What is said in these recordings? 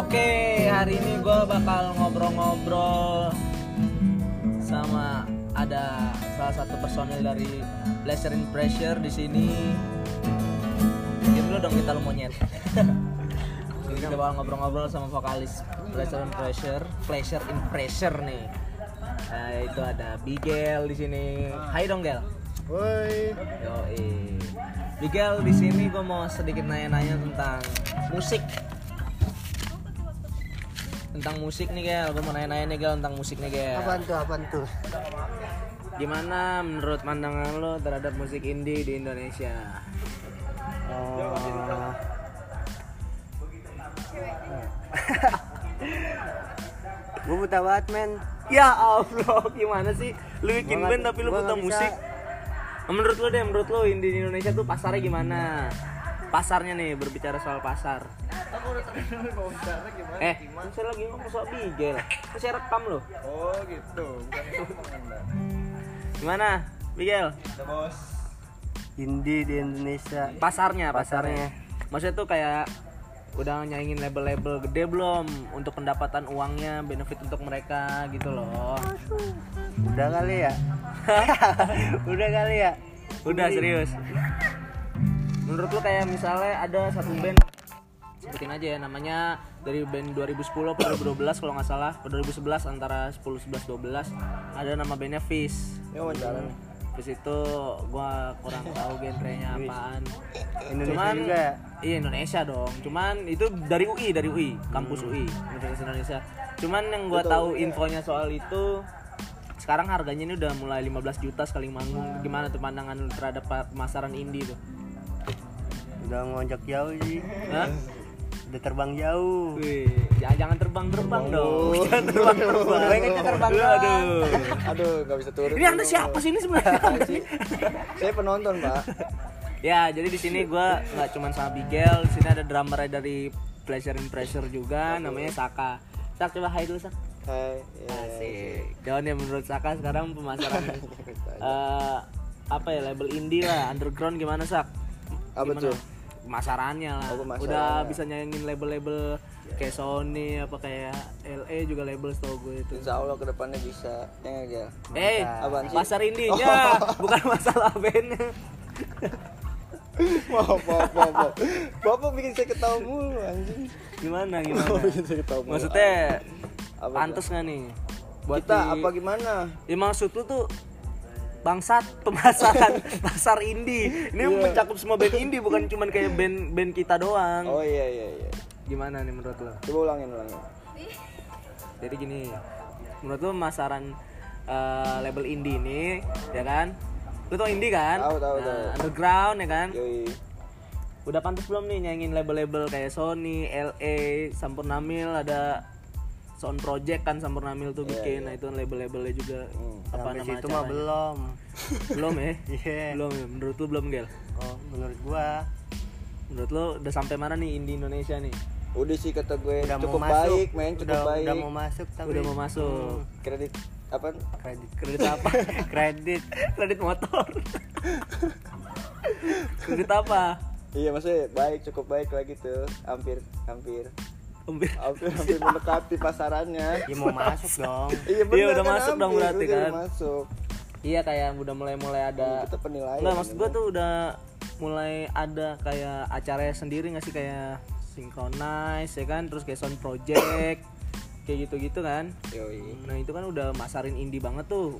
Oke, hari ini gue bakal ngobrol-ngobrol sama ada salah satu personil dari Pleasure in Pressure di sini. Diam dulu dong kita, lu monyet. Kita bakal ngobrol-ngobrol sama vokalis Pleasure in Pressure nih. Nah, itu ada Bigel di sini. Hai dong, Gel. Woi. Yoi. Bigel di sini gue mau sedikit nanya-nanya tentang musik. Gue mau nanya-nanya nih Gel tentang musik. Apaan tuh? Gimana menurut pandangan lo terhadap musik indie di Indonesia? Gue buta banget, men. Ya Allah, gimana sih? Lu bikin band tapi lu buta musik? Menurut lo indie di Indonesia tuh pasarnya gimana? Pasarnya nih, berbicara soal pasar. Aku udah terkenal mau bicara gimana? Saya lagi ngomong soal Bigel. Saya rekam lo. Oh gitu, bukan itu. Gimana, Bigel? Kita bos. Indie di Indonesia. Pasarnya. Maksudnya tuh kayak udah nyaingin label-label gede belum untuk pendapatan uangnya, benefit untuk mereka gitu loh. Udah kali ya. Udah serius. Menurut lu kayak misalnya ada satu band, sebutin aja ya namanya, dari band 2010 ke 2012 kalau nggak salah, ke 2011 antara 10, 11, 12, ada nama bandnya Fizz. Ya wajar. Terus itu gua kurang tahu genrenya apaan. Indonesia cuman, juga ya? Iya Indonesia dong. Cuman itu dari UI, kampus UI, Universitas Indonesia. Cuman yang gua tahu infonya soal itu sekarang harganya ini udah mulai 15 juta sekali manggung. Gimana tuh pandangan lu terhadap pemasaran indie tuh? Udah ngonjak jauh sih. Hah? Udah terbang jauh. Wih, jangan terbang dong. Jangan terbang. Pengennya terbang. Aduh, enggak bisa turun. Ini Anda siapa sih ini sebenarnya? Saya penonton, Pak. Ya, jadi di sini gua enggak cuma sama Bigel, di sini ada drummer dari Pleasure in Pressure juga, namanya Saka. Sak, coba hai dulu, Sak. Hai. Asik. Down ya menurut Saka sekarang pemasaran apa ya, label indie lah, underground gimana, Sak? Apa tuh? Masarannya lah, udah bisa nyayangin label-label kayak Sony apa kayak LA juga label setau gue itu. Insya Allah kedepannya bisa. Pasar indinya bukan masalah bandnya. Bapak bikin saya ketawa mulu anjing. Gimana? Maksudnya pantas nggak nih? Buat kita apa gimana? Ya maksud lu tuh bangsat pemasaran pasar indie. Ini mencakup semua band indie, bukan cuman kayak band kita doang. Oh iya. Gimana nih menurut lo? Coba ulangin. Jadi gini, menurut lo pemasaran label indie ini, ya kan? Lo tau indie kan? Tahu. Underground ya kan? Yoi. Udah pantas belum nih nyangin label-label kayak Sony, LA, Sampurnamil, ada Sound Project kan Sampurnamil tuh bikin. Nah itu label-labelnya juga. Apa namanya itu mah belum. Belum ya? Yeah. Belum ya? Menurut lu belum, Gel? Oh, menurut gua. Menurut lu udah sampai mana nih indie Indonesia nih? Udah sih kata gue udah cukup baik, men, cukup baik. Udah mau masuk. Kredit apa? Kredit apa? Kredit motor. Kredit apa? Iya, maksudnya baik, cukup baik lagi tuh. Hampir mendekati pasarannya. Ya mau masuk dong. Iya udah kan masuk dong berarti kan. Masuk. Iya kayak udah mulai ada. Kita penilaian. Nah, maksud gue tuh udah mulai ada kayak acaranya sendiri nggak sih, kayak Synchronize ya kan, terus kayak Sound Project kayak gitu-gitu kan. Yoi. Nah itu kan udah masarin indie banget tuh.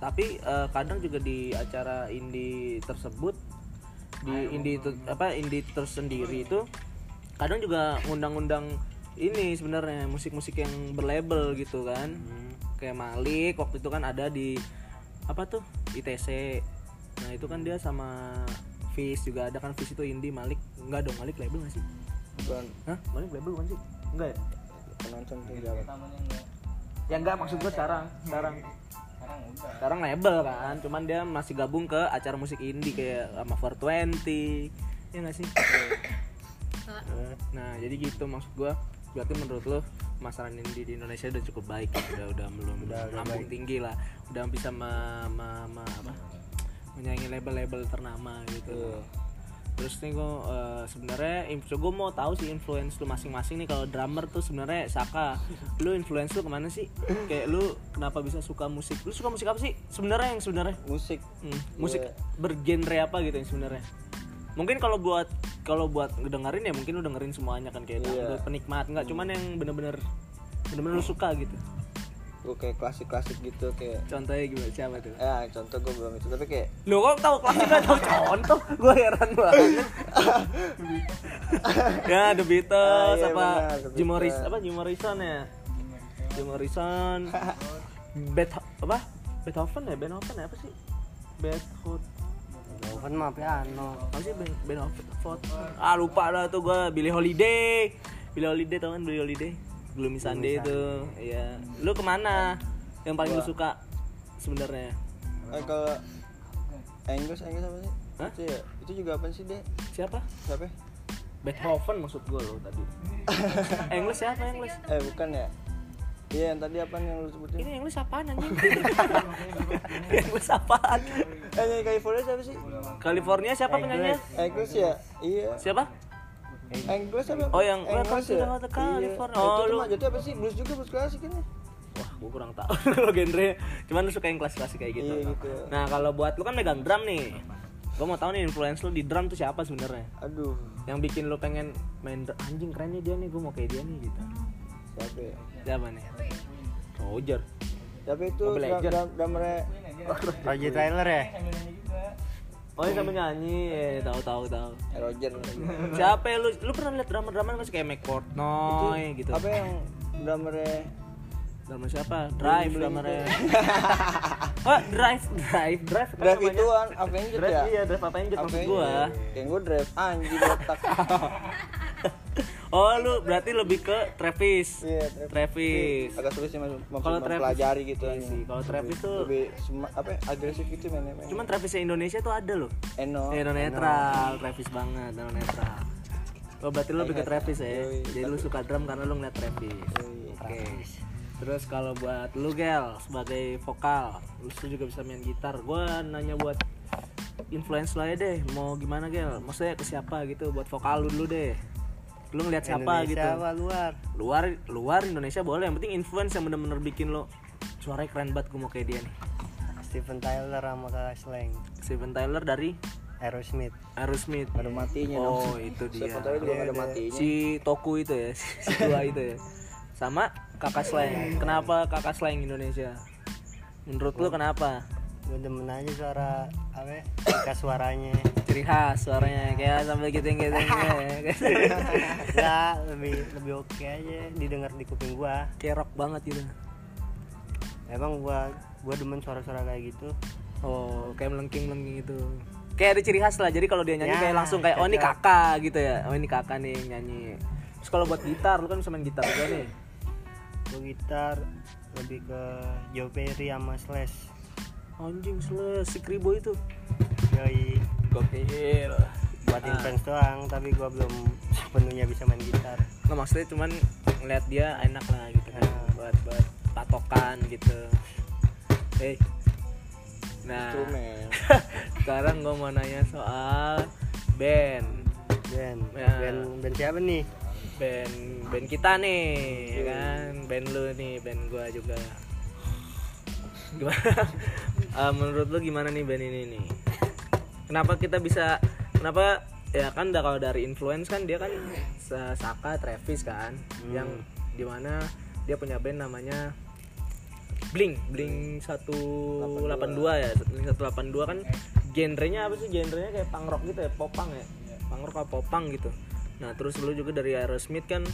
Tapi kadang juga di acara indie tersebut indie tersendiri itu kadang juga ngundang-ngundang ini sebenarnya musik-musik yang berlabel gitu kan. Kayak Malik waktu itu kan ada di ITC. Nah itu kan dia sama Fizz juga ada kan. Fizz itu indie, Malik enggak dong. Malik label nggak sih? Bukan. Hah? Malik label bukan sih? Enggak ya? Penonton tuh jawab. Ya enggak, maksud gue sekarang label kan. Cuman dia masih gabung ke acara musik indie kayak sama 420. Ya nggak sih? Nah jadi gitu maksud gue. Berarti menurut lo pemasaran indie di Indonesia udah cukup baik ya? Udah belum melambung tinggi lah, udah bisa menyaingi label-label ternama gitu. Terus nih gue sebenarnya gue mau tahu sih influence lu masing-masing nih. Kalau drummer tuh sebenarnya Saka, lu influence lu kemana sih? Kayak lu kenapa bisa suka musik? Lu suka musik apa sih sebenarnya yang sebenarnya? Musik. Musik bergenre apa gitu yang sebenarnya? Mungkin kalau buat ngedengerin ya mungkin lu dengerin semuanya kan kayak buat penikmat enggak, cuman yang bener-bener lu suka gitu. Gue kayak klasik-klasik gitu kayak. Contohnya gimana siapa tuh? Ya, contoh gue belum itu, tapi kayak lu kok tahu klasik enggak tahu contoh? Gue heran banget. Ya, The Beatles apa Jim Morrison apa Jim Morrison. Beethoven mah piano. Apa sih Beethoven? Ah, lupa dah tuh gue. Billie Holiday tau kan Billie Holiday? Gloomy Sunday itu, iya. Lu kemana yang paling lu suka sebenarnya? Kalau English apa sih? Hah? Itu juga apa sih deh? Siapa? Beethoven maksud gue lo tadi. English siapa English? Bukan ya. Iya yang tadi apa yang lu sebutin? Ini English apaan anjing? English apaan? Yang California siapa sih? California siapa penyanyinya? English ya? Iya. Siapa? English apa? Oh yang English ya? California. Oh lu mah apa sih? Blues juga, blues klasik ini. Wah, gue kurang tahu kalau genre. Cuman lu suka yang klasik-klasik kayak gitu. Iya, gitu. Nah, kalau buat lu kan megang drum nih. Gue mau tahu nih influence lu di drum tuh siapa sebenarnya? Aduh, yang bikin lu pengen main anjing kerennya dia nih, gue mau kayak dia nih gitu. Siapa ya? Siapa nih? Roger. Tapi itu drummernya Rizky Tyler ya? Oh ini sama nyanyi, tahu. Roger. Siapa ya? Lu pernah lihat drummer-drummer nggak sih kayak McCartney gitu? Apa yang drummernya? Drummer siapa? Drive drummernya. Wah drive. Drive itu kan Avenged ya? Iya drive Avenged maksud gua. Yang gua drive anjing botak. Oh lu berarti lebih ke Travis. Iya, Travis. Agak sulit sih mempelajari gitu sih. Kalau Travis tuh lebih agresif gitu mainnya. Cuman Travisnya Indonesia tuh ada loh. Eno netral, Travis banget, Eno netral. Oh berarti lu lebih ke Travis ya. Jadi lu suka drum karena lu ngeliat Travis. Oke. Terus kalau buat lu Gel sebagai vokal, lu juga bisa main gitar. Gua nanya buat influence lu aja deh. Mau gimana Gel? Maksudnya ke siapa gitu buat vokal lu dulu deh. Lu ngeliat siapa gitu? Indonesia luar Indonesia boleh, yang penting influence yang bener-bener bikin lo suaranya keren banget, gue mau kayak dia nih. Steven Tyler sama kakak Slang. Steven Tyler dari Aerosmith. Ada matinya. Oh dong. Itu dia. Steven Tyler juga ada matinya. Si Toku itu ya, si dua itu ya. Sama kakak Slang. Kenapa kakak Slang Indonesia? Menurut lo kenapa? Gue demen aja suaranya ciri khas suaranya kayak sambil giting ya lebih oke aja didengar di kuping gue kayak rock banget gitu. Emang gue demen suara-suara kayak gitu. Oh kayak melengking gitu kayak ada ciri khas lah, jadi kalau dia nyanyi ya, kayak langsung kayak oh ini kakak gitu ya, oh ini kakak nih nyanyi. Terus kalau buat gitar lu kan bisa main gitar juga nih. Gue gitar lebih ke Joe Perry sama Slash. Anjing Slash, si kribo itu. Yoi. Gokil. Buat influence doang, tapi gue belum penuhnya bisa main gitar. Nah maksudnya cuman ngeliat dia enak lah gitu kan. Buat patokan gitu. Hey. Nah sekarang gue mau nanya soal band. Nah, band siapa nih? Band kita nih ya kan. Band lu nih, band gue juga. Gimana? Menurut lu gimana nih band ini nih? Kenapa ya kan kalau dari influence kan dia kan Saka, Travis kan, yang dimana dia punya band namanya Blink 182 ya. Blink 182 kan genrenya apa sih? Genrenya kayak punk rock gitu ya, popang ya. Punk rock atau popang gitu. Nah, terus lu juga dari Aerosmith kan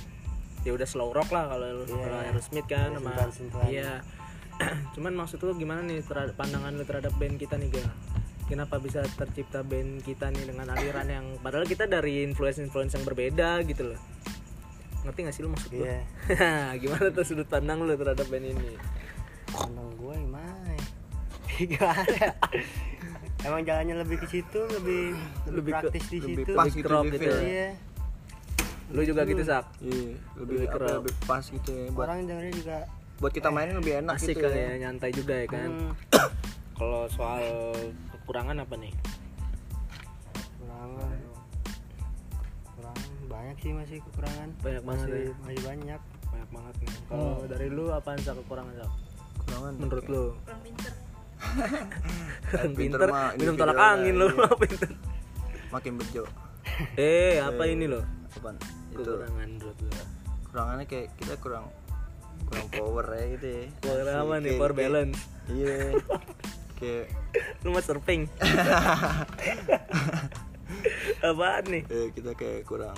ya udah slow rock lah kalau Aerosmith kan sama iya. Cuman maksud lu gimana nih pandangan lu terhadap band kita nih Gel? Kenapa bisa tercipta band kita nih dengan aliran yang padahal kita dari influence yang berbeda gitu loh. Ngerti gak sih lu maksud lu? Yeah. Gimana tuh sudut pandang lu terhadap band ini? Pandang gue gimana? Gimana? Emang jalannya lebih ke situ, lebih praktis ke, di lebih situ. Pas gitu ya. Lu juga gitu Sak? Iya, lebih pas gitu ya. Orang dengernya juga buat kita mainin lebih enak asik gitu kan ya, nyantai juga ya kan. Kalau soal kekurangan apa nih? Kekurangan banyak sih masih kekurangan. Banyak banget ya. Masih banyak banget nih. Kalau dari lu apaan sih kekurangan Zak? Kekurangan menurut lu? Kurang pinter. Kurang pinter mah minum tolak angin lu mah pinter. Makin bejo. Apa ini lo? Apaan? Kekurangan menurut lu? Kekurangannya kayak kita kurang power ya gitu ya. Power apa nih? Power balance. Iya. Kayak rumah surfing. Apaan nih? Kita kayak kurang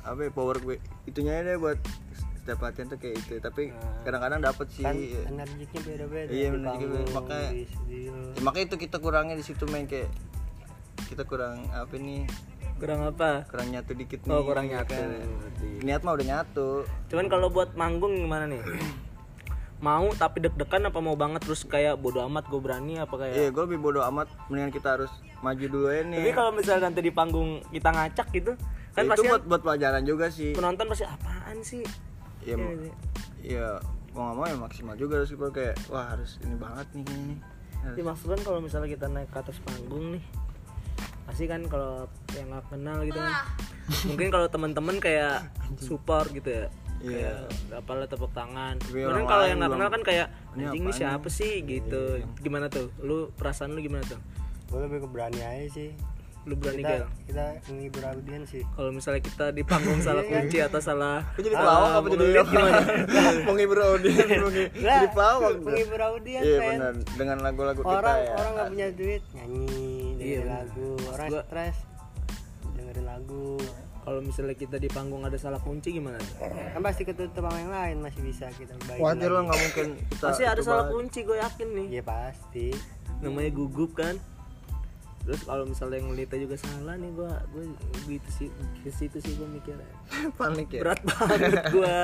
apa ya, power gue itunya deh buat setiap latihan tuh kayak itu, tapi kadang-kadang dapet sih kan, energinya beda-beda. Iya, makanya itu kita kurangnya di situ main, kayak kita kurang apa nih? Kurang apa? Kurang nyatu dikit nih. Oh, kurang nyatu. Niat mah udah nyatu. Cuman kalau buat manggung gimana nih? Mau tapi deg-degan apa mau banget terus kayak bodo amat gue berani apa kayak? Iya, gue lebih bodo amat, mendingan kita harus maju dulu ya nih. Tapi kalau misalkan nanti di panggung kita ngacak gitu kan ya, itu buat pelajaran juga sih. Penonton pasti apaan sih? Iya, mau nggak mau ya maksimal juga harus, kayak wah harus ini banget nih kayaknya. Tapi maksudnya kalau misalnya kita naik ke atas panggung nih, pasti kan kalau yang nggak kenal gitu kan, mungkin kalau teman-teman kayak support gitu ya. Iya, apalah tepuk tangan. Karena kalau yang nggak kenal kan kayak anjing ini siapa sih gitu. Gimana tuh? Lu perasaan lu gimana tuh? Gue lebih keberani aja sih. Lu berani gak? Kita ngibur audiens sih. Kalau misalnya kita di panggung salah kunci atau salah. Gue jadi pelawak apa jadi gimana? Mau ngibur audiens, jadi pelawak. Ngibur audiens. Iya benar. Dengan lagu-lagu kita ya. Orang nggak punya duit nyanyi dengerin lagu. Orang stres dengerin lagu. Kalau misalnya kita di panggung ada salah kunci gimana? Kan pasti ketutup sama yang lain, masih bisa kita baikin. Wajar lah, nggak mungkin kita pasti ada salah kunci, gue yakin nih. Iya pasti. Namanya gugup kan. Terus kalau misalnya yang melita juga salah nih, gue gitu sih gue mikirnya. Panik ya. Berat banget gue.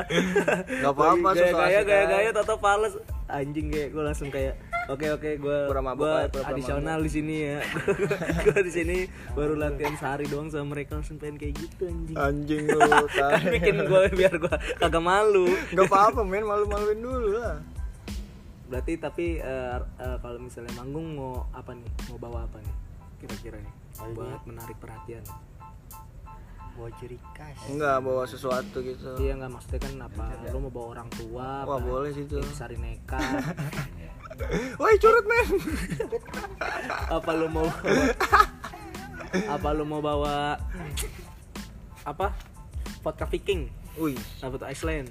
Gak apa-apa. Gaya toto pales anjing, kayak gue langsung kayak oke, gue adisional di sini ya. Gue di sini baru latihan sehari doang sama mereka langsung pengen kayak gitu anjing. Anjing lu. Kan bikin gue biar gue kagak malu. Gak apa-apa men, malu-maluin dulu lah. Berarti tapi kalau misalnya manggung mau apa nih? Mau bawa apa nih? Kira-kira nih buat menarik perhatian, bawa ciri khas enggak, bawa sesuatu gitu. Iya, enggak maksudnya kan apa ya, lu mau bawa orang tua. Wah boleh sih tuh, sari nekat. Woi curut men. apa lu mau bawa apa vodka Viking? Wih apa tuh, Iceland.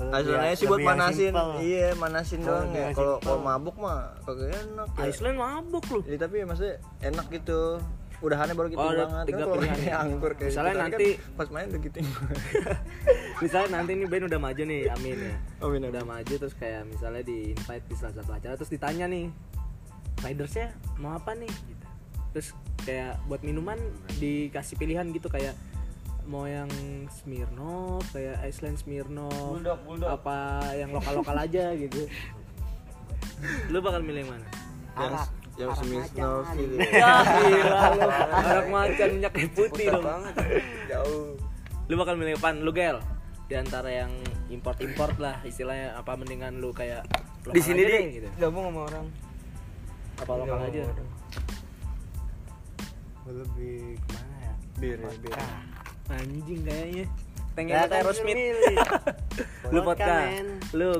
Iceland sih buat manasin, manasin doang ya. Kalau mabuk mah kagak enak. Ya. Iceland mabuk lu. Ya, tapi maksudnya enak gitu. Udahannya baru gitu banget. Tiga pilihan anggur kayak. Misalnya gitu. Nanti kan pas main udah gitu. Misalnya nanti nih band udah maju nih, amin ya. Amin. Udah maju terus kayak misalnya di invite di salah satu acara terus ditanya nih, ridersnya mau apa nih? Gitu. Terus kayak buat minuman dikasih pilihan gitu kayak mau yang Smirnoff, kayak Iceland Smirnoff, Bulldog. Apa yang lokal aja gitu. Lu bakal milih yang mana? Yang Smirnoff gitu. Ya gila lu. Arak macan minyak putih dong. Jauh. Lu bakal milih apaan? Lu Gel? Di antara yang import lah istilahnya, apa mendingan lu kayak lokal di sini deh gitu. Gabung sama orang. Apa lokal aja? Lebih kemana ya? Bir. Anjing kayaknya. Pengen ke Aerosmith. Lu vodka. Lu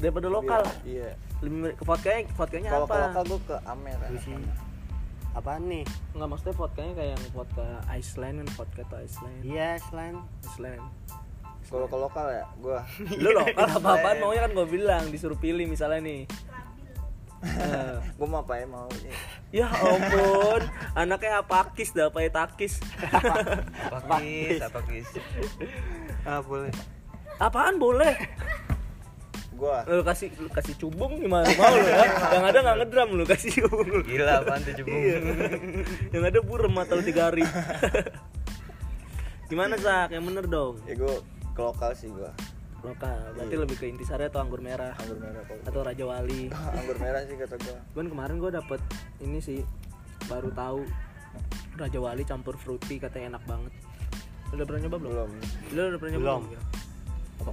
daripada lokal. Iya. Lebih ke vodkanya apa? Kalau lokal gua ke Amer. Apaan nih? Enggak, maksudnya vodkanya kayak yang vodka Iceland dan vodka to Iceland. Iya, Iceland. Kalau ke lokal ya gua. Lu lokal apa-apaan maunya, kan gua bilang disuruh pilih misalnya nih. Gue mau apa ya maunya? Ya ampun, anaknya apakis dah, apa ya takis? Apakis. Boleh. Apaan boleh? Gua. Lu kasih cubung gimana? Mau lu ya? Yang ada nggak ngedram lu kasih cubung. Gila, apaan tuh cubung? Yang ada burem atau 3 hari. Gimana Sak? Yang bener dong. Ya gue ke lokal sih gue. Lokal, berarti lebih ke intisari atau anggur merah? Anggur merah kok. Atau Raja Wali? Anggur merah sih kata gue. Cuman kemarin gue dapet ini sih, baru tahu Raja Wali campur fruity katanya enak banget. Lu udah pernah nyoba belum? Belum. Lu udah pernah nyoba belum?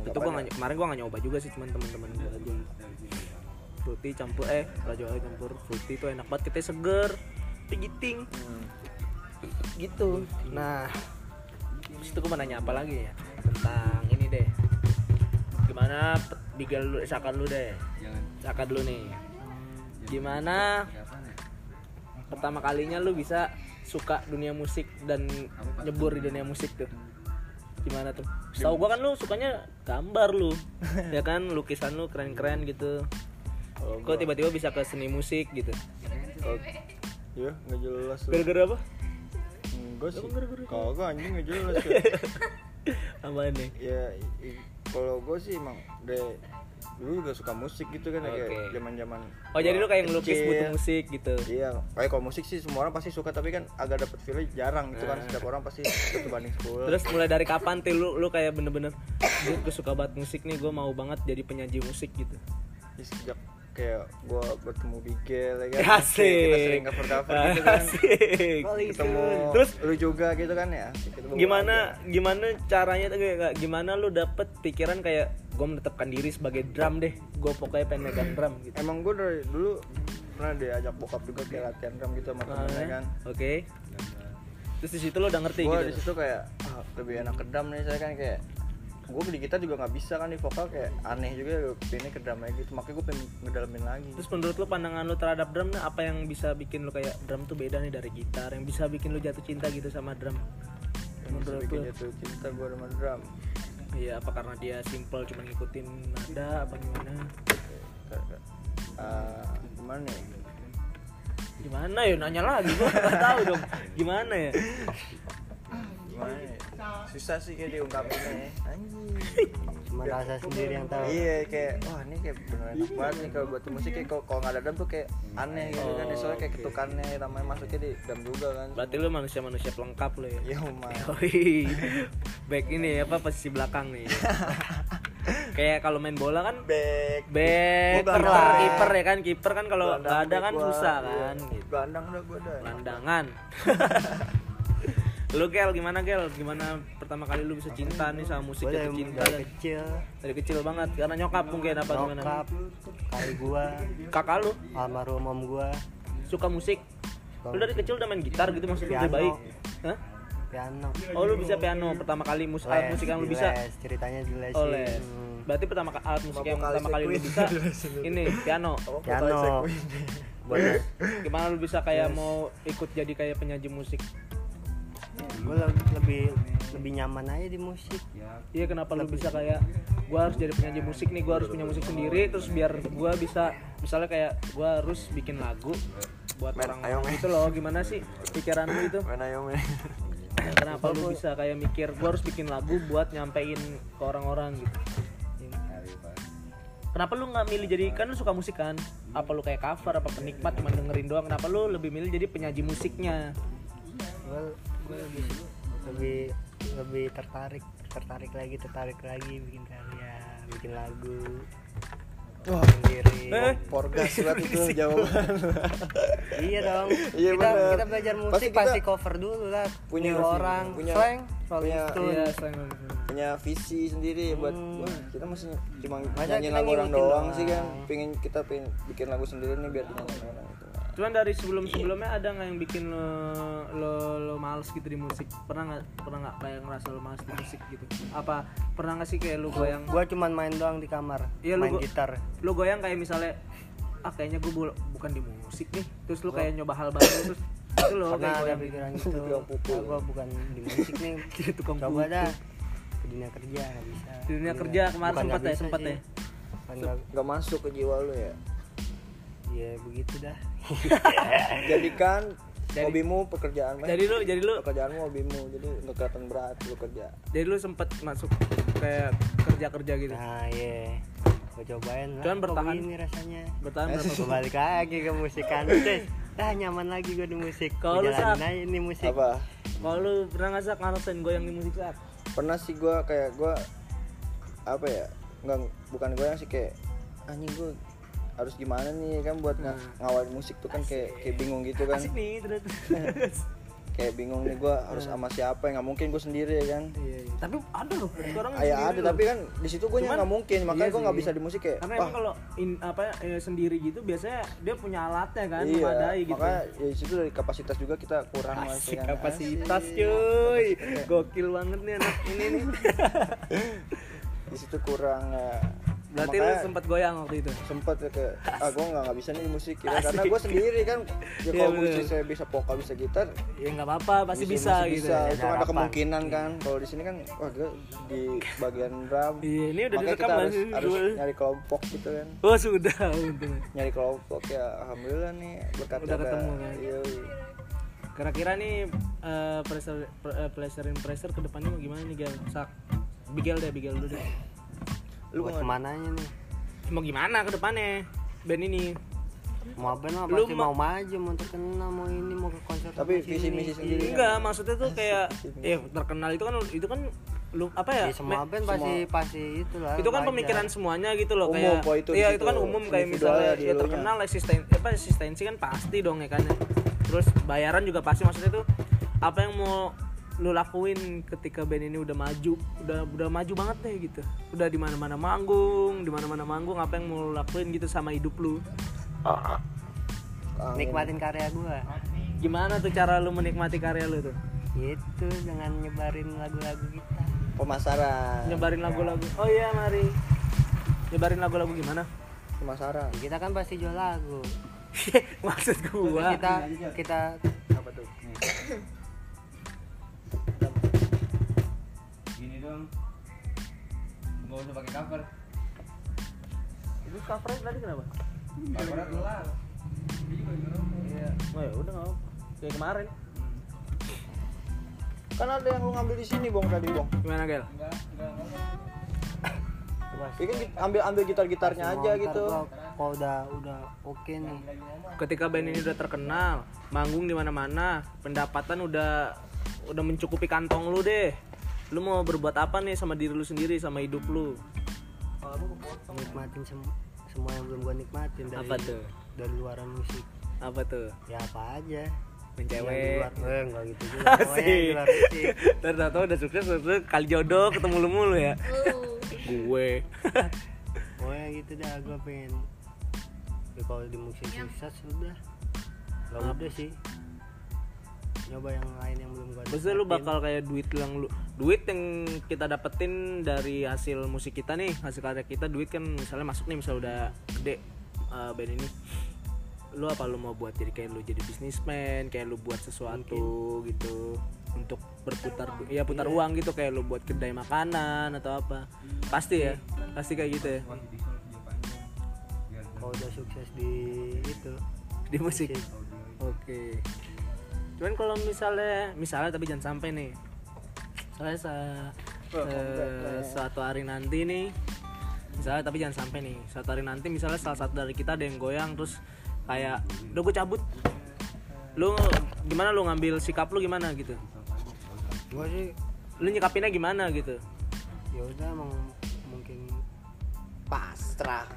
Waktu itu kemarin gue nggak nyoba juga sih, cuman teman-teman gue aja. Fruity campur Raja Wali campur fruity itu enak banget, katanya seger, pigiting. Gitu. Nah, Terus itu gue mau nanya apa lagi ya tentang ini deh. Gimana Bigel lu, Saka dulu deh. Saka dulu nih. Gimana pertama kalinya lu bisa suka dunia musik dan nyebur di dunia musik tuh? Gimana tuh? Tahu gua kan lu sukanya gambar lu. Ya kan lukisan lu keren-keren gitu. Kok tiba-tiba bisa ke seni musik gitu? Ya, enggak jelas. Gara-gara apa? Enggak sih. Kagak anjing enggak jelas. Apaan nih? Ya kalau gua sih emang dulu juga suka musik gitu kan, okay. Kayak zaman-zaman. Oh, jadi lu kayak ngelukis butuh musik gitu. Iya, kayak kalau musik sih semua orang pasti suka, tapi kan agak dapet feel jarang gitu kan, setiap orang pasti berbanding 10. Terus mulai dari kapan tuh lu kayak bener-bener gue suka banget musik nih, gue mau banget jadi penyaji musik gitu? Ya, sejak kayak gue bertemu Bigel ya kan. Asik. Kita sering cover-cover gitu kan. Asik. Ketemu terus lu juga gitu kan ya. Gimana caranya tuh, gimana lu dapet pikiran kayak gue menetapkan diri sebagai drum deh, gue pokoknya pengen megang drum gitu? Emang gue dari dulu pernah diajak bokap juga kayak latihan drum gitu sama temennya kan. Oke. Terus di situ lo udah ngerti gua gitu? Gue di situ kayak lebih enak ke drum nih, saya kan kayak gue di gitar juga nggak bisa kan, di vokal kayak aneh juga, pengen ke drum lagi gitu, makanya gue pengen ngedalamin lagi. Terus menurut lo pandangan lo terhadap drum nih, apa yang bisa bikin lo kayak drum tuh beda nih dari gitar, yang bisa bikin lo jatuh cinta gitu sama drum? Yang bisa bikin jatuh cinta gue sama drum? Iya, apa karena dia simple cuma ngikutin nada apa gimana? Gimana ya? Gimana ya? Nanya lagi, gue nggak tahu dong. Gimana ya? Gimana ya? Susah sih kayak diungkapinnya. Anjir. Cuma rasa sendiri yang tahu. Iya, kayak wah ini kayak beneran enak banget nih kalau buat musik, kayak kalau nggak ada drum tuh kayak aneh gitu kan. Soalnya kayak ketukannya namanya masuknya di drum juga kan. Berarti lu manusia pelengkap lu ya. Iya, Mas. Back ini apa posisi belakang nih. Kayak kalau main bola kan back kiper ya kan. Kiper kan kalau enggak ada kan susah kan gitu. Gelandangan. Lu Gel, gimana pertama kali lu bisa cinta nih sama musik, jatuh cinta dari kecil? Dari kecil banget, karena nyokap mungkin apa gimana? Nyokap, kali gua, kakak lu, almarhum om gua suka musik. Lu dari kecil udah main gitar gitu maksudnya udah baik? Hah? Piano. Oh lu bisa piano pertama kali, alat musik yang lu bisa? Ceritanya di les. Berarti alat musik yang pertama kali lu bisa ini piano. Boleh. Gimana lu bisa kayak mau ikut jadi kayak penyaji musik? Gue lebih nyaman aja di musik. Iya, kenapa lu bisa kayak gue harus jadi penyaji musik nih, gue harus punya musik sendiri, terus biar gue bisa misalnya kayak gue harus bikin lagu buat orang itu loh, gimana sih pikiran lu itu? Kenapa lu bisa kayak mikir gue harus bikin lagu buat nyampein ke orang-orang gitu? Kenapa lu nggak milih jadi, kan lu suka musik kan? Apa lu kayak cover, apa penikmat cuma dengerin doang? Kenapa lu lebih milih jadi penyaji musiknya? Lebih tertarik lagi bikin karya, bikin lagu sendiri. Porgas banget itu jawaban. Iya dong. Iya, kita belajar musik pasti cover dulu lah. Punya orang, punya visi sendiri buat kita mesti cuma nyanyiin lagu orang doang sih kan. Kita pengen bikin lagu sendiri nih biar dinyanyiin orang itu. Cuman dari sebelumnya ada nggak yang bikin lo males gitu di musik? Pernah nggak kayak ngerasa lo males di musik gitu? Apa pernah nggak sih kayak lo goyang? Gua cuman main doang di kamar, main gitar. Lo goyang kayak misalnya, kayaknya gue bukan di musik nih. Terus lo kayak nyoba hal baru terus itu lo kayak ada pikiran gitu. Gue bukan di musik nih. Coba dah ke dunia kerja, nggak bisa. Di dunia kerja kemarin sempat ya. Nggak masuk ke jiwa lo ya. Ya begitu dah. Jadikan hobimu pekerjaan. Jadi lu pekerjaanmu hobimu, jadi nggak kelihatan berat lu kerja. Jadi lu sempet masuk kayak kerja gitu. Nah iya, gua cobain lah. Cuman bertahan ini rasanya. Bertahan berapa? Balik lagi ke musikan. Dah nyaman lagi gua di musik. Kalau lu jalanin ini musik. Apa? Kalau lu pernah nggak ngerasain goyang di musik saat? Pernah sih gua, kayak gua apa ya? Bukan goyang sih, kayak anjing gua harus gimana nih kan buat ngawalin musik tuh kan, kayak bingung gitu kan. Asik nih terus. kayak bingung nih gue harus sama siapa, nggak mungkin gue sendiri ya kan. Iya. Tapi ada loh orang yang ada tapi kan di situ gue nggak mungkin, makanya gue nggak bisa di musik kayak. Karena emang kalau sendiri gitu biasanya dia punya alatnya kan, memadai gitu. Makanya di situ dari kapasitas juga kita kurang masih kan. Kapasitas cuy, gokil banget nih anak ini nih. Di situ kurang. Berarti lu sempet goyang waktu itu? Sempet kayak, gue nggak bisa nih musik ya. Karena gue sendiri kan, ya kalau musik saya bisa vokal, bisa gitar, ya nggak apa-apa, pasti bisa gitu. Bisa. Ya, itu ada kemungkinan kan, kalau di sini kan, wah gue di bagian drum. Iya, ini udah direkam kan? Harus nyari kelompok gitu kan? Oh sudah, udah. Nyari kelompok ya, alhamdulillah nih berkat udah ketemu kan? Iya. Kira-kira nih Pleasure in Pressure kedepannya mau gimana nih, Gel? Bigel dulu deh. Lu buat kemananya nih? Mau gimana ke depannya band ini? Mau apa lah, pasti mau maju, mau terkenal, mau ini, mau ke konser. Tapi visi-misi sendiri enggak, maksudnya tuh kayak terkenal itu kan lu apa ya? Semua band pasti itulah. Itu kan pemikiran semuanya gitu loh, kayak ya itu kan umum, kayak misalnya ya terkenal, eksistensi kan pasti dong ya kan. Terus bayaran juga pasti, maksudnya tuh apa yang mau lu lakuin ketika band ini udah maju, udah maju banget deh gitu, udah di mana-mana manggung, apa yang mau lu lakuin gitu sama hidup lu? Nikmatin karya gua. Gimana tuh cara lu menikmati karya lu tuh? Gitu, dengan nyebarin lagu-lagu kita. Pemasaran. Nyebarin lagu-lagu. Oh iya, mari. Nyebarin lagu-lagu gimana? Pemasaran. Kita kan pasti jual lagu. Maksud gua. Kita apa tuh? Nggak usah pakai cover. Itu covernya tadi kenapa? Covernya kelar. Iya. Oh ya udah nggak apa. Kayak kemarin. Kan ada yang lu ngambil di sini bong tadi bong. Gimana Gel? Enggak. Ini ambil gitarnya aja gitu. Kalau udah oke nih. Ketika band ini udah terkenal, manggung di mana-mana, pendapatan udah mencukupi kantong lu deh. Lu mau berbuat apa nih sama diri lu sendiri, sama hidup lu? Nikmatin semua yang belum gua nikmatin dari luaran musik. Apa tuh? Ya apa aja. Mencewek. Enggak gitu juga. Ternyata udah sukses terus kali jodoh ketemu lu mulu ya. Gue. Pokoknya gitu dah, gua pengen. Ya kalau di musik sukses udah. Enggak udah sih. Nyoba yang lain yang belum gua. Terus lu bakal kayak duit yang kita dapetin dari hasil musik kita nih, hasil karya kita, duit kan misalnya masuk nih, misalnya udah gede band ini. Lu apa lu mau buat jadi kayak lu jadi businessman, kayak lu buat sesuatu mungkin gitu untuk berputar putar uang gitu, kayak lu buat kedai makanan atau apa. Pasti ya. Pasti kayak gitu ya. Kalau udah sukses di musik. Oke. Cuman kalau misalnya tapi jangan sampai nih. Misalnya suatu hari nanti nih. Misalnya tapi jangan sampai nih. Suatu hari nanti misalnya salah satu dari kita ada yang goyang terus kayak udah gue cabut. Lu gimana, lu ngambil sikap lu gimana gitu? Gua sih lu nyikapinnya gimana gitu? Ya udah emang mungkin pasrah.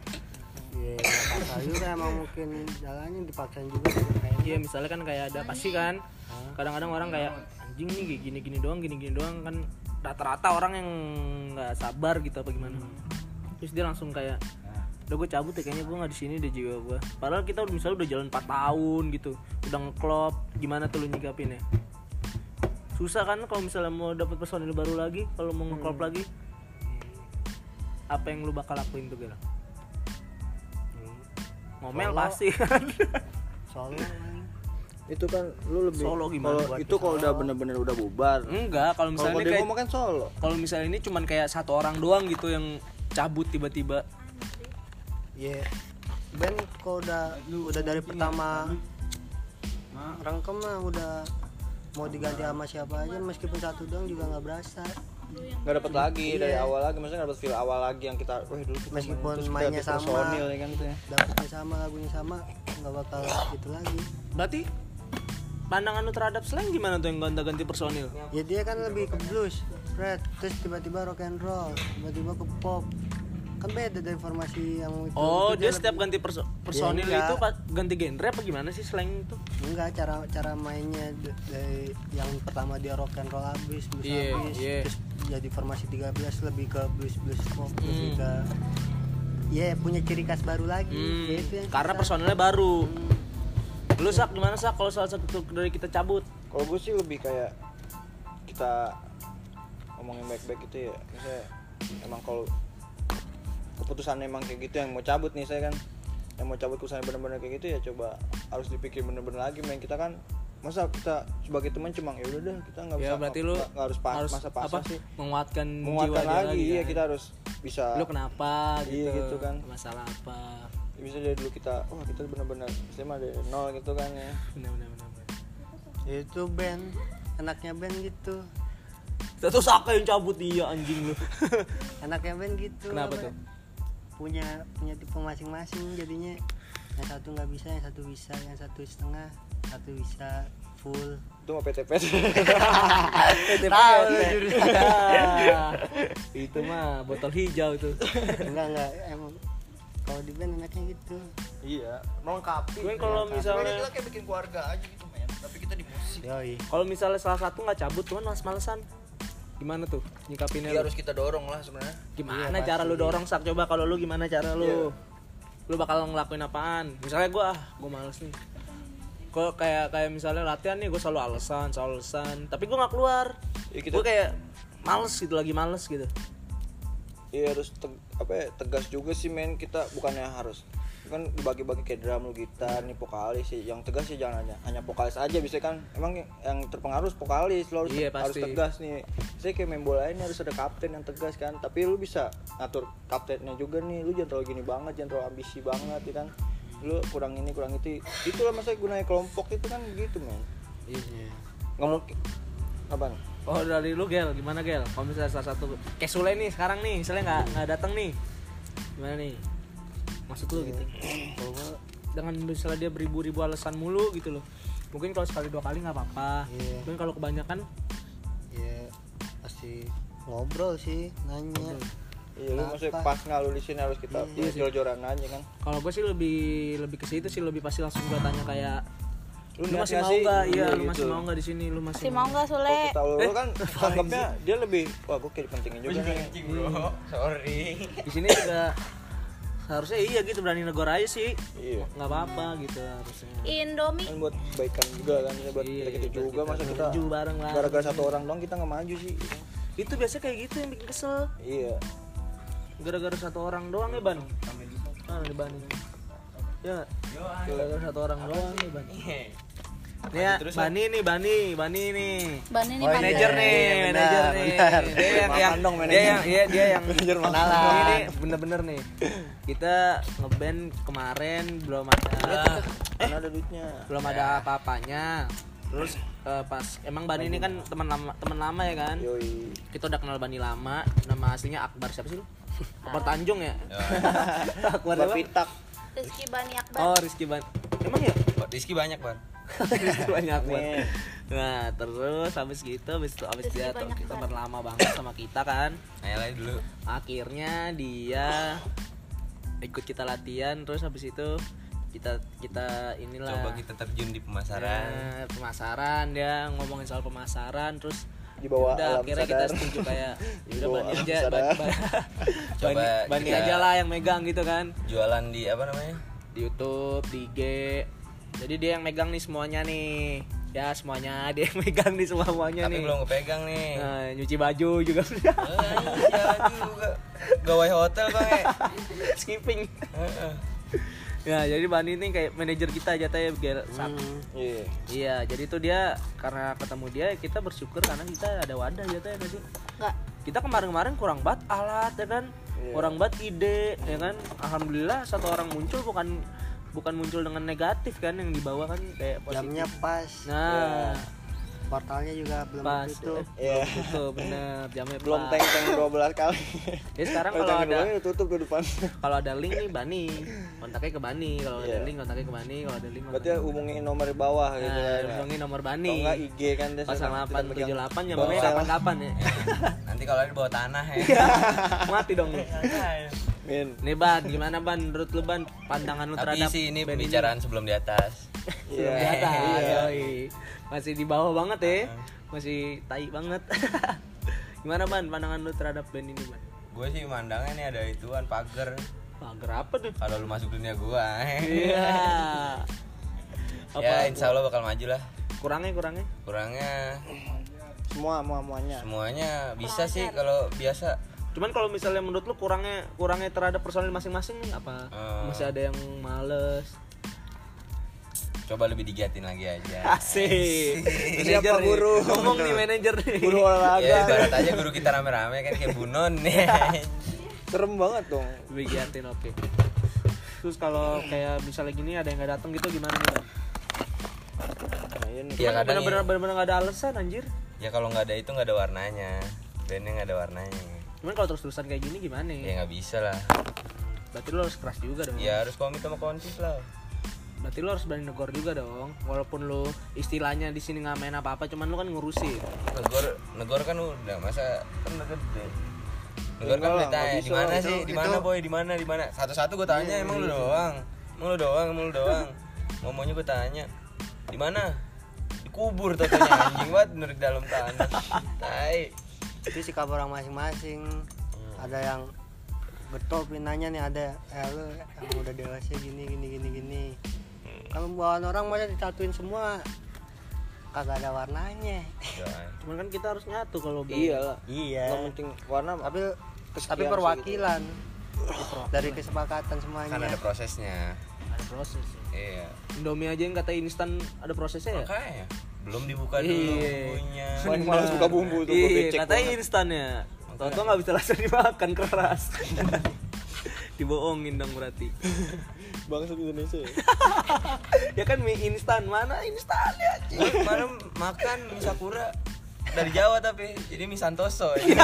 Iya, pasal juga emang mungkin jalannya dipaksain juga kayaknya. Iya, misalnya kan kayak ada pasti kan. Kadang-kadang orang kayak anjing nih gini-gini doang kan, rata-rata orang yang enggak sabar gitu apa gimana. Terus dia langsung kayak udah gue cabut ya, kayaknya gue enggak di sini deh jiwa gue. Padahal kita udah jalan 4 tahun gitu. Udah ngeklop, gimana tuh lu nyikapinnya? Susah kan kalau misalnya mau dapet personil baru lagi, kalau mau ngeklop lagi. Apa yang lu bakal lakuin tuh, Gel? Ngomel solo. Pasti kan solo itu kan lu lebih solo gimana kalo itu kalau udah bener-bener udah bubar. Enggak, kalau misalnya kayak ngomong kan solo. Kalau misalnya ini cuman kayak satu orang doang gitu yang cabut tiba-tiba. Iya. Yeah. Ben kalau udah dari pertama rangkem mah udah mau diganti sama siapa aja, meskipun satu doang juga enggak berasa. Nggak dapet lagi dari awal lagi, maksudnya nggak dapet feel awal lagi yang kita dulu kita meskipun mainnya sama personil, ya kan, gitu ya. Dapetnya sama, lagunya sama, nggak bakal gitu lagi. Berarti pandangan lu terhadap slang gimana tuh yang ganti personil? Ya dia kan lebih ke blues, Fred, terus tiba-tiba rock and roll, tiba-tiba ke pop, kan beda dari formasi yang itu. Oh, itu dia setiap lebih... ganti personil ya, itu ganti genre apa gimana sih slang itu? Enggak, cara mainnya dari yang pertama dia rock and roll abis, blues abis. Terus jadi formasi 13 lebih ke blues pop, lebih ke punya ciri khas baru lagi. Itu karena personilnya baru. Lu Sak gimana Sak kalau salah satu dari kita cabut? Kalau gue sih lebih kayak kita ngomongin baik-baik gitu ya. Misalnya emang kalau keputusan emang kayak gitu yang mau cabut nih saya kan, yang mau cabut keputusannya benar-benar kayak gitu ya coba harus dipikir benar-benar lagi. Main kita kan masa kita sebagai teman cuma ya udah deh kita nggak bisa nggak harus pasrah sih. Menguatkan jiwa lagi ya kan? Kita harus bisa. Lu kenapa gitu kan? Masalah apa? Bisa dari dulu kita, kita benar-benar SMA dari nol gitu kan ya. Benar-benar. Itu band, anaknya band gitu. Itu Saka yang cabut dia anjing lu. Anaknya band gitu. Kenapa tuh? Punya tipe masing-masing jadinya. Yang satu nggak bisa, yang satu bisa, yang satu setengah, satu bisa full. Itu mau PT-PT. Tahu itu mah botol hijau tuh. Enggak emang. Kalau di band enaknya gitu. Iya, melengkapi. Cuman kalau misalnya kita kayak bikin keluarga aja gitu, men. Tapi kita di musik. Kalau misalnya salah satu enggak cabut, cuman males-malesan. Gimana tuh nyikapinnya? Harus kita dorong lah sebenarnya. Gimana cara lu dorong, Sak? Coba kalau lu gimana cara lu? Lu bakal ngelakuin apaan? Misalnya gua males nih. Kok kayak misalnya latihan nih gua selalu alasan, tapi gua enggak keluar. Ya, gua kayak males gitu, lagi males gitu. Iya harus tegas juga sih men, kita bukannya harus kan bagi-bagi kayak drum lu, gitar nih vokalis sih yang tegas sih, jangan hanya vokalis aja bisa kan, emang yang terpengaruh vokalis lu harus, harus tegas nih. Saya kayak main bola ini harus ada kapten yang tegas kan, tapi lu bisa ngatur kaptennya juga nih, lu jangan terlalu gini banget, jangan terlalu ambisi banget ya kan, lu kurang ini kurang itu, itulah maksudnya gunanya kelompok itu kan gitu men. Iya ngomong apa nih? Oh dari lu Gel, gimana Gel? Kalau misalnya salah satu kayak Sule nih sekarang nih, misalnya nggak datang nih, gimana nih? Maksud lu gitu? Kalau dengan misalnya dia beribu-ribu alasan mulu gitu loh, mungkin kalau sekali dua kali nggak apa-apa, mungkin kalau kebanyakan, pasti ngobrol sih, nanya. Iya lu maksudnya pas ngalu di sini harus kita jor-joran nanya kan? Kalau gue sih lebih ke situ sih, lebih pasti langsung gue tanya kayak. Lu masih mau enggak? Iya, lu masih mau enggak di sini? Lu masih mau enggak, Sule? Lu kan tangkapnya dia lebih wah gua kayak dipentingin juga nih. Bro. Sorry. Di sini juga harusnya gitu berani negor aja sih. Iya. Enggak apa-apa gitu harusnya. Indomie. Kan buat kebaikan juga kan, buat kita juga masa kita gara-gara satu orang doang kita enggak maju sih. Itu biasanya kayak gitu yang bikin kesel. Iya. Gara-gara satu orang doang ya, Ban. Ya, gara-gara satu orang doang nih, Bani. Nih, Bani nih. Manajer nih. Dia yang manajer masalah. Ini bener-bener nih. Kita ngeband kemarin belum ada duitnya. Belum ada apa-apanya. Terus pas emang Bani ini kan teman lama ya kan? Yoi. Kita udah kenal Bani lama. Nama aslinya Akbar siapa sih lu? Akbar Tanjung ya? Akbar Pitak. Rizky Bani Akbar. Oh, Rizky Bani. Emang ya? Rizky banyak, Ban. Rizky banyak, Ban. Nah, terus habis dia teman lama banget sama kita kan. Ayolah dulu. Akhirnya dia ikut kita latihan, terus habis itu kita inilah coba kita terjun di pemasaran. Nah, pemasaran dia ngomongin soal pemasaran, terus udah akhirnya kita setuju kayak udah Bani aja lah yang megang gitu kan, jualan di apa namanya di YouTube, di IG, jadi dia yang megang nih semuanya nih ya, semuanya dia yang megang nih semuanya tapi nih, tapi belum kepegang nih. Nah, nyuci baju juga sudah gawai hotel bang ya. Skipping ya, jadi Bani ini kayak manajer kita aja tadi Bigel. Iya, jadi tuh dia karena ketemu dia kita bersyukur karena kita ada wadah aja tadi sih. Enggak. Kita kemarin-kemarin kurang banget alat ya kan. Yeah. Kurang banget ide ya kan. Alhamdulillah satu orang muncul, bukan muncul dengan negatif kan, yang dibawa kan kayak positif. Jamnya pas. Nah. Yeah. Portalnya juga belum tutup. Iya, betul, benar. Jamnya belum teng-teng 12 kali. Ya sekarang kalau ada tutup ke depan. Kalau ada link nih Bani, kontaknya ke Bani. Kalau ada link kontaknya ke Bani, kalau ada link. Berarti hubungin nomor di bawah gitu ya. Hubungin nomor Bani. Kalau enggak IG kan 0878 yang kapan-kapan ya. Nanti kalau ada di bawah tanah ya. Mati dong lu. Min. Nih Ban, gimana Ban? Menurut lu Ban, pandangan lu terhadap tapi sih ini pembicaraan ini? Sebelum di atas. Sebelum di atas, yoi. Masih di bawah banget ya. Masih tai banget. Gimana Ban, pandangan lu terhadap band ini Ban? Gue sih mandangnya nih ada ituan pagar. Pagar apa tuh? Kalau lu masuk dunia gue. Iya. Ya insya Allah bakal maju lah. Kurangnya semuanya bisa sih kalau biasa. Cuman kalau misalnya menurut lu kurangnya terhadap personil masing-masing nih apa? Masih ada yang males. Coba lebih digiatin lagi aja. Asik. Siapa guru? Ngomong nih manajer nih. Guru olahraga. Ya ibarat aja guru kita rame-rame kan kayak Bunon nih. Serem banget dong. Digiatin oke. Okay. Terus kalau kayak misalnya gini ada yang enggak datang gitu gimana nih, Bang? Ya benar-benar enggak ada alasan anjir. Ya kalau enggak ada itu enggak ada warnanya. Bandnya enggak ada warnanya. Cuman kalau terus-terusan kayak gini gimana? Ya nggak bisa lah. Berarti lo harus keras juga dong. Ya harus komit sama konsis lah. Berarti lo harus berani negor juga dong. Walaupun lo istilahnya di sini nggak main apa-apa, cuman lo kan ngurusin. Negor kan udah masa kan udah gede. Negor kan udah tanya di mana sih, di mana boy, di mana. Satu-satu gue tanya emang lo doang, emang lo doang. Ngomongnya gue tanya di mana? Dikubur totonya anjing banget bener di dalam tanah. Tai. Itu sikap orang masing-masing. Ada yang getol pinanya nih, ada lu yang udah dewasa gini. Kalau bawaan orang masa ditatuin semua kagak ada warnanya. Cuman kan kita harus nyatu kalau iyalah. Iya. Yang penting warna tapi perwakilan gitu. Dari kesepakatan semuanya. Kan ada prosesnya. Ada proses. Iya. Indomie aja yang kata instan ada prosesnya ya? Makanya. Belum dibuka dulu bumbunya. Paling malas buka bumbu tuh gue becek. Katanya instannya. Tau-tau enggak bisa langsung dimakan keras. Dibohongin dong berarti. Bangsa Indonesia. Ya? Ya kan mie instan, mana instan ya? Kemarin makan mie Sakura dari Jawa tapi jadi mie Santoso. Ya.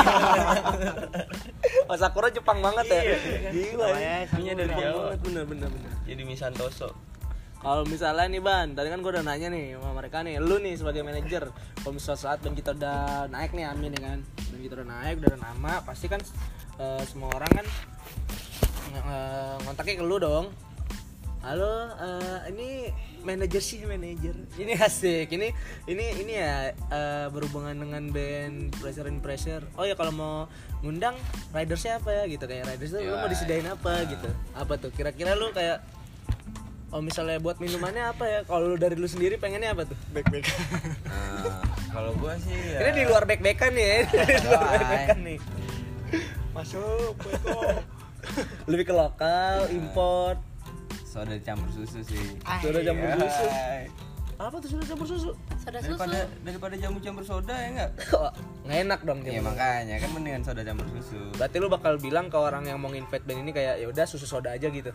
Oh, Sakura Jepang banget ya. Gila. Mie dari Jawa bener. Jadi mie Santoso. Kalau misalnya nih Ban, tadi kan gue udah nanya nih sama mereka nih, lu nih sebagai manajer, kalau misalnya saat dan kita udah naik nih, amin ya kan, dan kita udah naik, udah ada nama, pasti kan semua orang kan ngontaknya ke lu dong. Halo, ini manajer. Ini asik. Ini ya berhubungan dengan band Pleasure in Pressure. Oh ya kalau mau ngundang ridersnya apa ya gitu, kayak riders tuh lu mau disediain apa gitu. Apa tuh? Kira-kira lu kayak misalnya buat minumannya apa ya? Kalau dari lu sendiri pengennya apa tuh? Back-back. Kalau gua sih ya. Ini di luar back-backan ya. Di luar back-backan nih. Masuk kok. Lebih ke lokal, import. Soda campur susu sih. Soda campur susu. Apa tuh soda campur susu? Soda susu. Daripada jamu campur soda ya enggak? Nggak enak dong jamu. Ya makanya kan mendingan soda campur susu. Berarti lu bakal bilang ke orang yang mau invite band ini kayak ya udah susu soda aja gitu.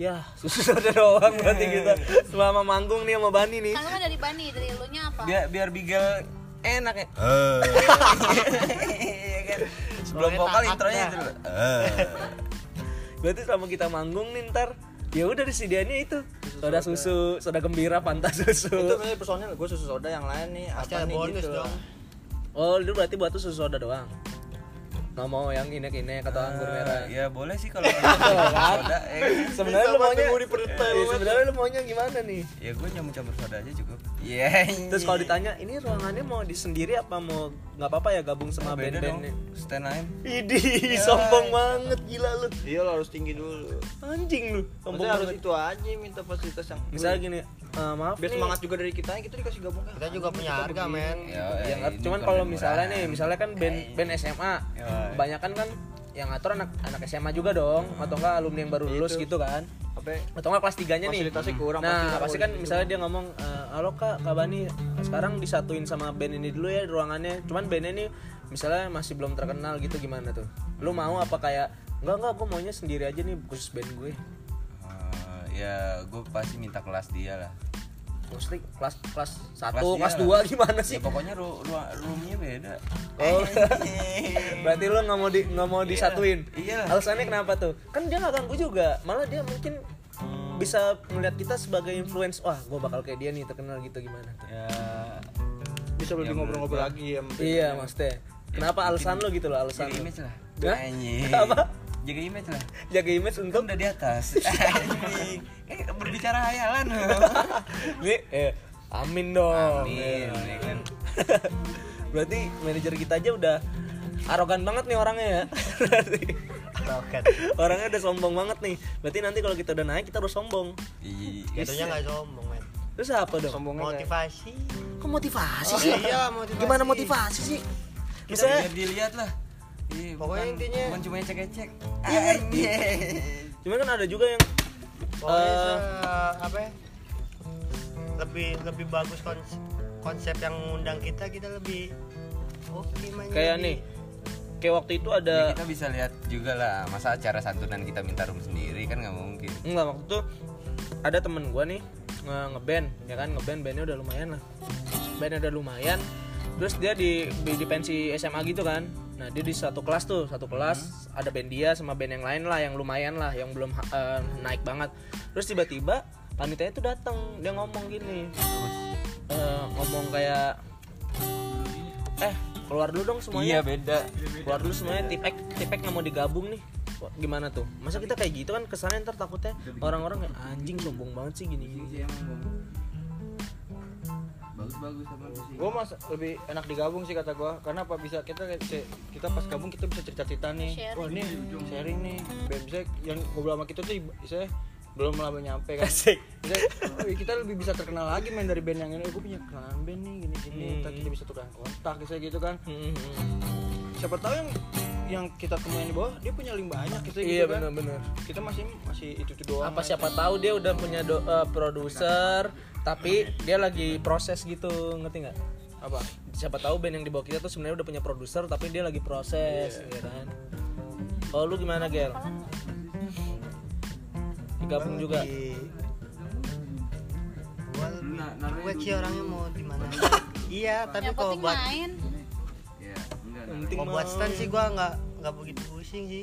Ya, susu soda doang berarti kita selama manggung nih sama Bani nih. Kalau dari Bani, dari elunya apa? Biar Bigel enak ya. Sebelum vokal intronya itu. Berarti selama kita manggung nih ntar ya udah disediainnya itu. Soda susu, soda gembira, pantas susu. Itu misalnya personil gue susu soda yang lain nih. Pasti ada bonus gitu. Dong. Oh, itu berarti buat susu soda doang. Nggak mau yang inek-inek atau anggur merah. Ya boleh sih kalau soda. Sebenarnya lu maunya gimana nih? Ya gue nyamu-campur soda aja cukup. Terus kalau ditanya ini ruangannya mau sendiri apa mau nggak apa-apa ya gabung sama band-bandnya? Stand lain. Idih sombong banget gila lu. Iya lo harus tinggi dulu. Anjing lu. Sombong harus itu aja minta fasilitas yang. Misalnya gini, maaf. Biar semangat juga dari kita kita dikasih gabung kan. Kita juga punya harga men. Cuman kalau misalnya kan band SMA. Kebanyakan kan yang ngatur anak SMA juga dong, atau enggak alumni yang baru lulus gitu kan. Atau enggak kelas 3-nya nih. Kurang, nah, pasti kan misalnya dia ngomong, "Halo Kak Bani, sekarang disatuin sama band ini dulu ya ruangannya." Cuman bandnya ini misalnya masih belum terkenal gitu gimana tuh? Lu mau apa kayak, "Enggak, gue maunya sendiri aja nih khusus band gue." Ya gue pasti minta kelas dia lah. Mesti kelas 1, kelas 2 gimana sih? Ya pokoknya roomnya beda. Oh. Berarti lu enggak mau disatuin. Iya. Alasannya kenapa tuh? Kan dia enggak ganggu juga. Malah dia mungkin bisa melihat kita sebagai influence. Wah, gua bakal kayak dia nih terkenal gitu gimana tuh. Ya. Bisa lebih ngobrol-ngobrol lagi ya. Iya, maksudnya. Kenapa alasan lu gitu loh, alasan? Image lah. Anjir. Apa? Jaga image lah. Jaga image untuk udah di atas. Berbicara hayalan. Ini amin dong. Amin. Ya kan? Berarti manajer kita aja udah arogan banget nih orangnya ya. Arogan. Orangnya udah sombong banget nih. Berarti nanti kalau kita udah naik kita harus sombong. Iya. Jatuhnya enggak sombong, men. Terus apa dong? Sombongnya motivasi. Kok motivasi sih? Iya, motivasi. Gimana motivasi sih? Bisa dilihat lah. Iya, pokoknya bukan, intinya bukan cuma cek-cek. Iya, cuman kan ada juga yang lebih bagus konsep yang ngundang kita lebih oke mainnya. Kayak nih. Kayak waktu itu ada ya, kita bisa lihat juga lah, masa acara santunan kita minta room sendiri kan enggak mungkin. Enggak, waktu itu ada temen gua nih ngeband, ya kan ngeband, bandnya udah lumayan lah. Bandnya udah lumayan. Terus dia di pensi SMA gitu kan. Nah dia di satu kelas ada band dia sama band yang lain lah, yang lumayan lah, yang belum naik banget. Terus tiba-tiba panitianya tuh datang, dia ngomong gini, ngomong kayak keluar dulu dong semuanya. Iya beda. Keluar dulu semuanya, tipek nggak mau digabung nih. Gimana tuh? Masa kita kayak gitu kan kesannya, ntar takutnya orang-orang kayak anjing sombong banget sih gini. Bagus sama sih. Gua mas lebih enak digabung sih kata gua, karena apa bisa kita pas gabung kita bisa cerita-cerita nih. Wah, ini sharing nih. Bisa yang ngobrol sama kita tuh saya belum lama nyampe kan. Kita lebih bisa terkenal lagi main dari band yang ini. Gua punya kenalan band nih gini-gini. Kita bisa tukar kontak kayak gitu kan. Siapa tahu yang kita temuin di bawah dia punya link banyak gitu. Iya gitu, benar. Kita masih itu doang. Apa siapa tahu dia udah punya produser tapi dia lagi proses gitu, ngerti enggak? Apa? Siapa tahu band yang di bawah kita tuh sebenarnya udah punya produser tapi dia lagi proses gitu kan. Oh, lu gimana, Gel? Digabung juga. Gua sih orangnya mau di mana. Iya, tapi kalau buat mau buat stand sih gue nggak begitu pusing sih.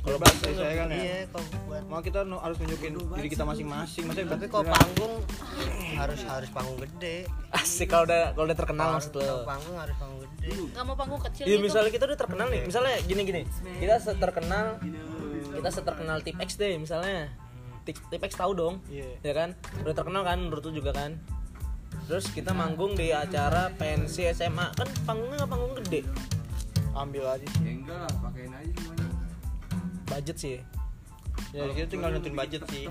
Kalau buat saya kan ya. Iya, kalau buat mau kita harus nunjukin diri kita masing-masing. Tapi kalau panggung harus panggung gede. Asik kalau udah terkenal maksud lo. Kalau panggung harus panggung gede. Nggak mau panggung kecil. Iya, misalnya kita udah terkenal nih. Misalnya gini. Kita seterkenal Tip X deh misalnya. Tip X tahu dong. Ya kan? Udah terkenal kan menurut lu juga kan. Terus kita manggung di acara pensi SMA kan panggungnya nggak panggung gede. Ambil aja sih. Ya enggak lah, pakein aja semuanya. Budget sih. Ya kita tinggal nentuin budget sih.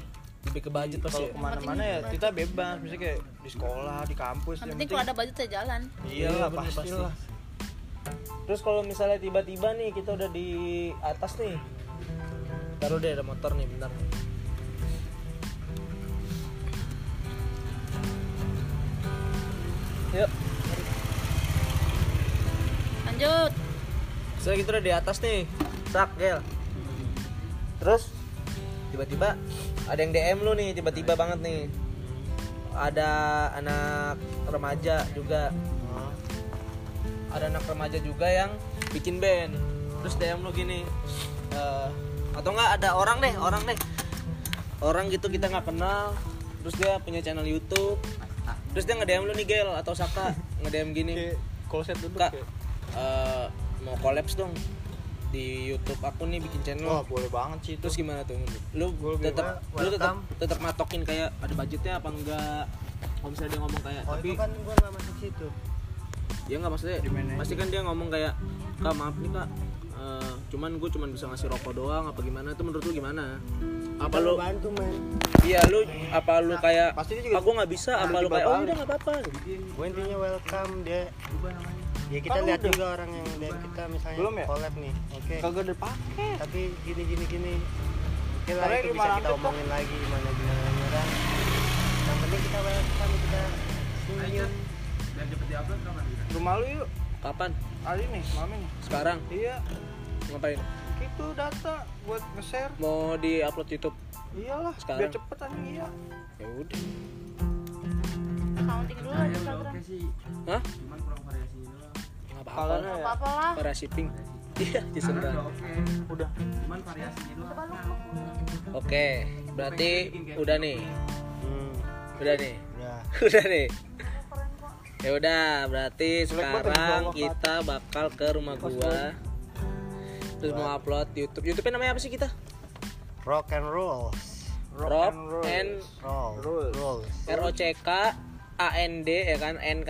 Lebih ke budget pasti. Kalau kemana-mana ya kita bebas. Misalnya kayak di sekolah, di kampus. Yang penting kalau ada budget ya jalan. Iyalah pastilah. Terus kalau misalnya tiba-tiba nih kita udah di atas nih. Taruh deh ada motor nih, bentar. Yuk. Lanjut. Saya gitu udah di atas nih, sak Gel. Terus tiba-tiba ada yang DM lu nih, tiba-tiba banget nih. Ada anak remaja juga yang bikin band. Terus DM lu gini, atau enggak ada orang deh. Orang gitu kita nggak kenal. Terus dia punya channel YouTube. Terus dia nge-DM lu nih Gel atau Saka nge-DM gini. Closet dulu Kak. Mau collabs dong di YouTube aku nih bikin channel. Wah, boleh banget sih itu. Terus gimana tuh? Lu tetap matokin kayak ada budgetnya apa enggak? Kalau misalnya dia ngomong kayak tapi itu kan gua enggak masuk situ. Ya enggak maksudnya. Pasti kan dia ngomong kayak, "Kak, maaf nih Kak. Cuman gua bisa ngasih rokok doang apa gimana?" Itu menurut lu gimana? Apa lu bantu, men? Iya, lu apa lu kayak aku enggak bisa apa lu kayak oh udah enggak apa-apa. Gua intinya welcome dia. Ya kita lihat juga orang yang dari kita misalnya ya? Collab nih, oke. Kagak dipakai. Tapi gini. Kita itu bisa kita omongin lagi gimana kan. Yang penting kita welcome, kita senyum. Dan cepet diupload kapan kita? Rumah lu yuk. Kapan? Hari ini, malam ini. Sekarang? Iya. Ngapain? Itu data buat nge-share. Mau di-upload YouTube? Iyalah. Sekarang. Biar cepet aja iya. Ya udah. Counting dulu di Instagram. Hah? Cuman kurang variasi dulu. Apa-apalah. Variasi pink. Iya, disendat. Udah. Cuman variasinya dulu. Oke, berarti udah nih. Udah nih. Ya udah, berarti sekarang kita bakal ke rumah gua. terus mau upload di YouTube. YouTube-nya namanya apa sih kita? Rock and Rules. Rock and Rules. ROCKAND ya kan N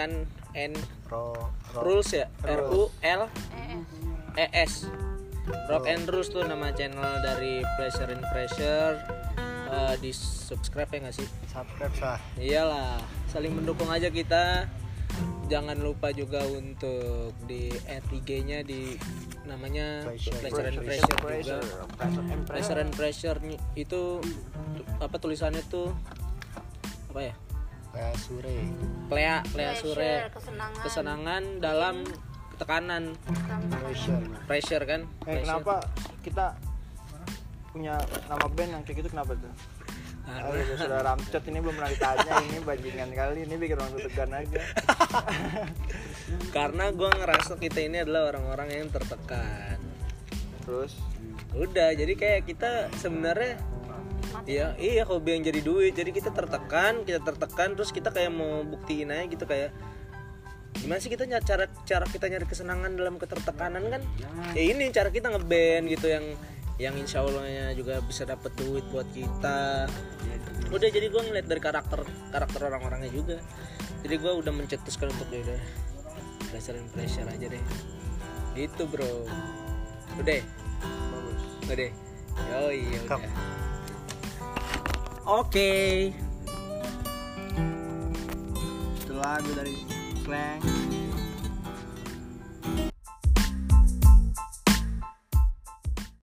Rules ya. RULES. Rock and Rules tuh nama channel dari Pleasure in Pressure. Di subscribe ya nggak sih? Subscribe lah. Iyalah, saling mendukung aja kita. Jangan lupa juga untuk di IG-nya di namanya Pleasure and Pressure juga. Pleasure and Pressure itu apa tulisannya tuh? Apa ya? Pleasure, kesenangan dalam tekanan. Pressure kan? Pressure. Kenapa kita punya nama band yang kayak gitu, kenapa tuh? Aduh, sudah ramcot ini belum pernah ditanya, ini bajingan kali, ini bikin orang tertekan aja. Karena gue ngerasa kita ini adalah orang-orang yang tertekan. Terus? Udah, jadi kayak kita sebenarnya ya, iya hobi yang jadi duit, jadi kita tertekan, terus kita kayak mau buktiin aja gitu kayak gimana sih kita cara kita nyari kesenangan dalam ketertekanan kan? Ya ini cara kita ngeband gitu yang insya Allahnya juga bisa dapat duit buat kita. Udah, jadi gue ngeliat dari karakter orang-orangnya juga, jadi gue udah mencetuskan untuk udah pressure aja deh gitu bro. Udah bagus, udah. Oh iya udah, oke. Itu lagu dari Slang